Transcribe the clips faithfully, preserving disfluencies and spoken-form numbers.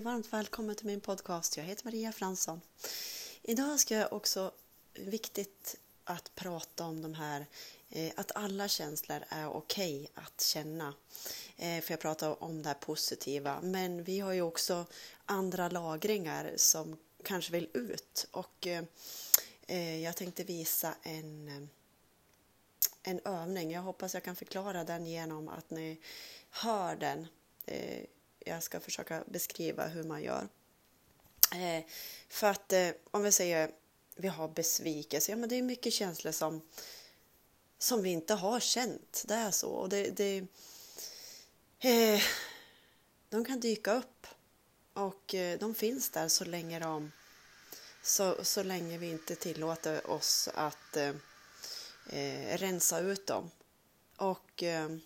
och varmt välkommen till min podcast. Jag heter Maria Fransson. Idag ska jag också, viktigt att prata om de här, eh, att alla känslor är okej okay att känna. Eh, för jag pratar om det här positiva, men vi har ju också andra lagringar som kanske vill ut. Och eh, jag tänkte visa en, en övning. Jag hoppas jag kan förklara den genom att ni hör den. Eh, Jag ska försöka beskriva hur man gör. Eh, för att eh, om vi säger vi har besvikelse. Ja, men det är mycket känslor som, som vi inte har känt. Det är så. Och det, det, eh, de kan dyka upp. Och eh, de finns där så länge, de, så, så länge vi inte tillåter oss att eh, eh, rensa ut dem. Och... Eh,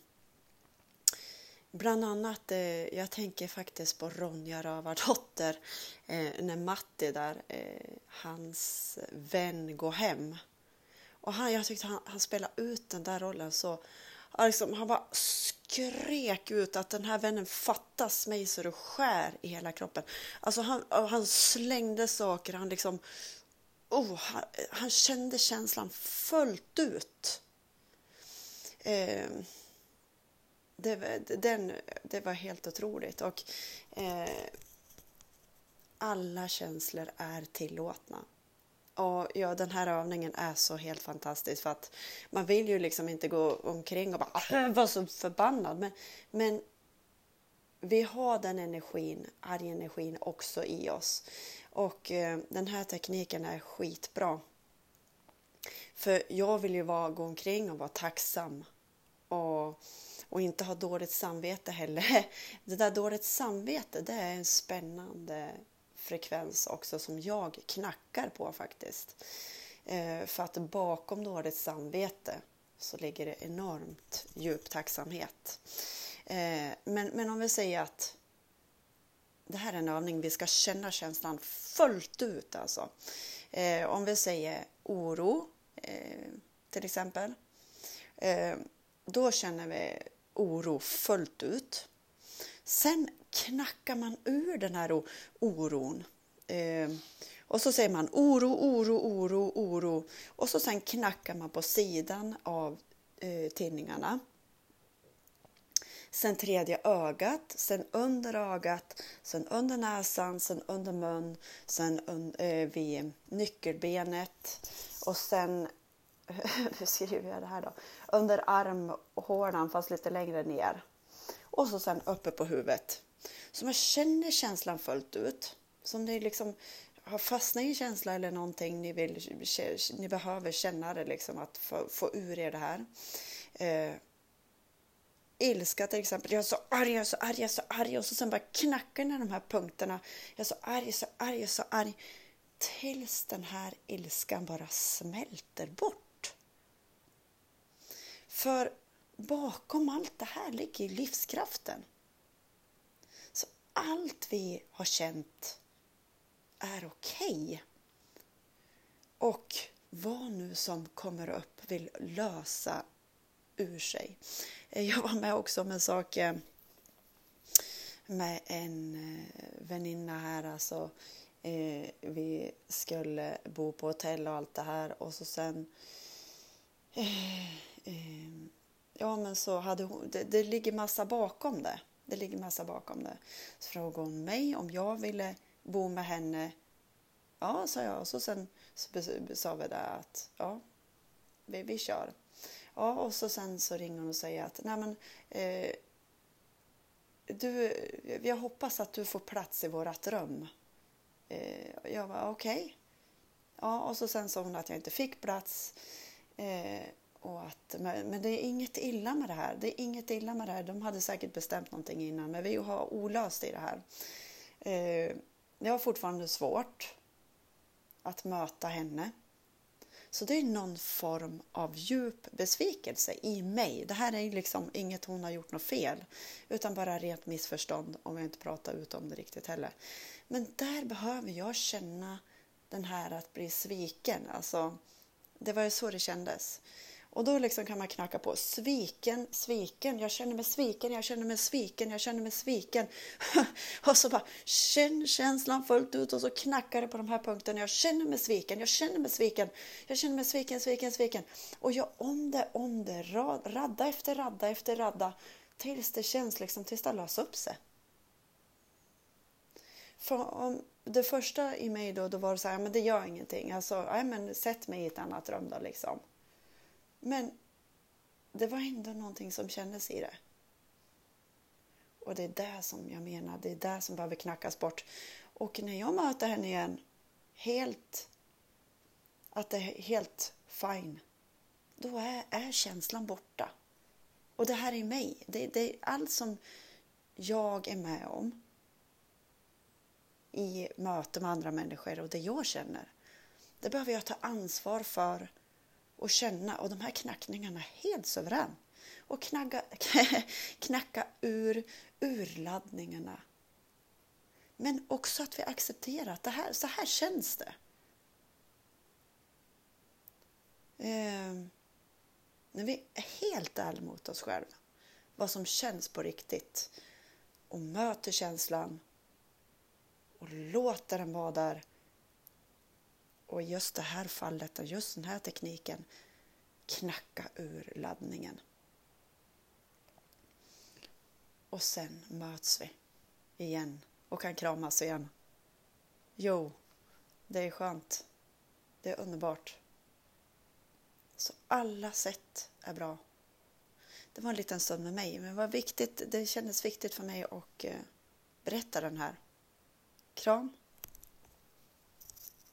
Bland annat, eh, jag tänker faktiskt på Ronja Rövardotter, eh, när Matti där, eh, hans vän går hem. Och han, jag tyckte han, han spelade ut den där rollen så, liksom, han bara skrek ut att den här vännen fattas mig så det skär i hela kroppen. Alltså han, han slängde saker, han liksom, oh, han, han kände känslan fullt ut. Eh, Det, den, det var helt otroligt. Och eh, alla känslor är tillåtna. Och ja, den här övningen är så helt fantastisk. För att man vill ju liksom inte gå omkring och bara vara så förbannad. Men, men vi har den energin, arg energin också i oss. Och eh, den här tekniken är skitbra. För jag vill ju vara, gå omkring och vara tacksam. Och... Och inte ha dåligt samvete heller. Det där dåligt samvete, det är en spännande frekvens också som jag knackar på faktiskt. För att bakom dåligt samvete så ligger det enormt djup tacksamhet. Men, men om vi säger att det här är en övning, vi ska känna känslan fullt ut alltså. Om vi säger oro till exempel. Då känner vi oro fullt ut. Sen knackar man ur den här oron. Eh, och så säger man oro, oro, oro, oro. Och så sen knackar man på sidan av eh, tinningarna. Sen tredje ögat. Sen under ögat. Sen under näsan. Sen under mun. Sen un- eh, vid nyckelbenet. Och sen... Hur skriver jag det här då? Under armhålan fast lite längre ner. Och så sen uppe på huvudet. Så man känner känslan fullt ut. Så om ni liksom har fastnat i en känsla eller någonting. Ni, vill, ni behöver känna det liksom. Att få, få ur er det här. Eh, ilska till exempel. Jag är så arg, jag är så arg, jag är så arg. Och så sen bara knackar ni de här punkterna. Jag är så arg, så arg, jag är så arg. Tills den här ilskan bara smälter bort. För bakom allt det här ligger livskraften. Så allt vi har känt är okej. Okay. Och vad nu som kommer upp vill lösa ur sig. Jag var med också om en sak med en väninna här. Alltså, vi skulle bo på hotell och allt det här. Och så sen... Ja, men så hade hon, det, det ligger massa bakom det. Det ligger massa bakom det. Så frågade hon mig om jag ville bo med henne. Ja, sa jag. Och så sen så sa vi där att ja, vi, vi kör. Ja, och så sen så ringer hon och säger att nej men eh, du, jag hoppas att du får plats i vårat rum. Eh, jag var okej. Okay. Ja, och så sen sa hon att jag inte fick plats. Eh, Och att, men det är inget illa med det här. Det är inget illa med det här. De hade säkert bestämt någonting innan. Men vi har olöst i det här. Eh, det var fortfarande svårt att möta henne. Så det är någon form av djup besvikelse i mig. Det här är liksom inget hon har gjort något fel. Utan bara rent missförstånd. Om jag inte pratar ut om det riktigt heller. Men där behöver jag känna den här att bli sviken. Alltså, det var ju så det kändes. Och då liksom kan man knacka på. Sviken, sviken. Jag känner mig sviken, jag känner mig sviken, jag känner mig sviken. Och så bara känn känslan fullt ut och så knackar det på de här punkterna. Jag känner mig sviken, jag känner mig sviken. Jag känner mig sviken, sviken, sviken. Och jag om det, om det. Rad, radda efter radda efter radda. Tills det känns liksom, tills det löser upp sig. För om det första i mig då, då var det så här, men det gör ingenting. Alltså, nej men sätt mig i ett annat rum då liksom. Men det var ändå någonting som kändes i det. Och det är det som jag menar. Det är det som behöver knackas bort. Och när jag möter henne igen. Helt. Att det är helt fine. Då är, är känslan borta. Och det här är mig. Det, det är allt som jag är med om. I möte med andra människor. Och det jag känner. Det behöver jag ta ansvar för. Och känna, och de här knackningarna helt suverän. Och knagga, knacka ur urladdningarna. Men också att vi accepterar att det här, så här känns det. Eh, när vi är helt ärliga mot oss själva. Vad som känns på riktigt. Och möter känslan. Och låter den vara där. Och just det här fallet och just den här tekniken, knacka ur laddningen. Och sen möts vi igen och kan kramas igen. Jo, det är skönt. Det är underbart. Så alla sätt är bra. Det var en liten stund med mig, men det var viktigt. Det kändes viktigt för mig att berätta den här. Kram.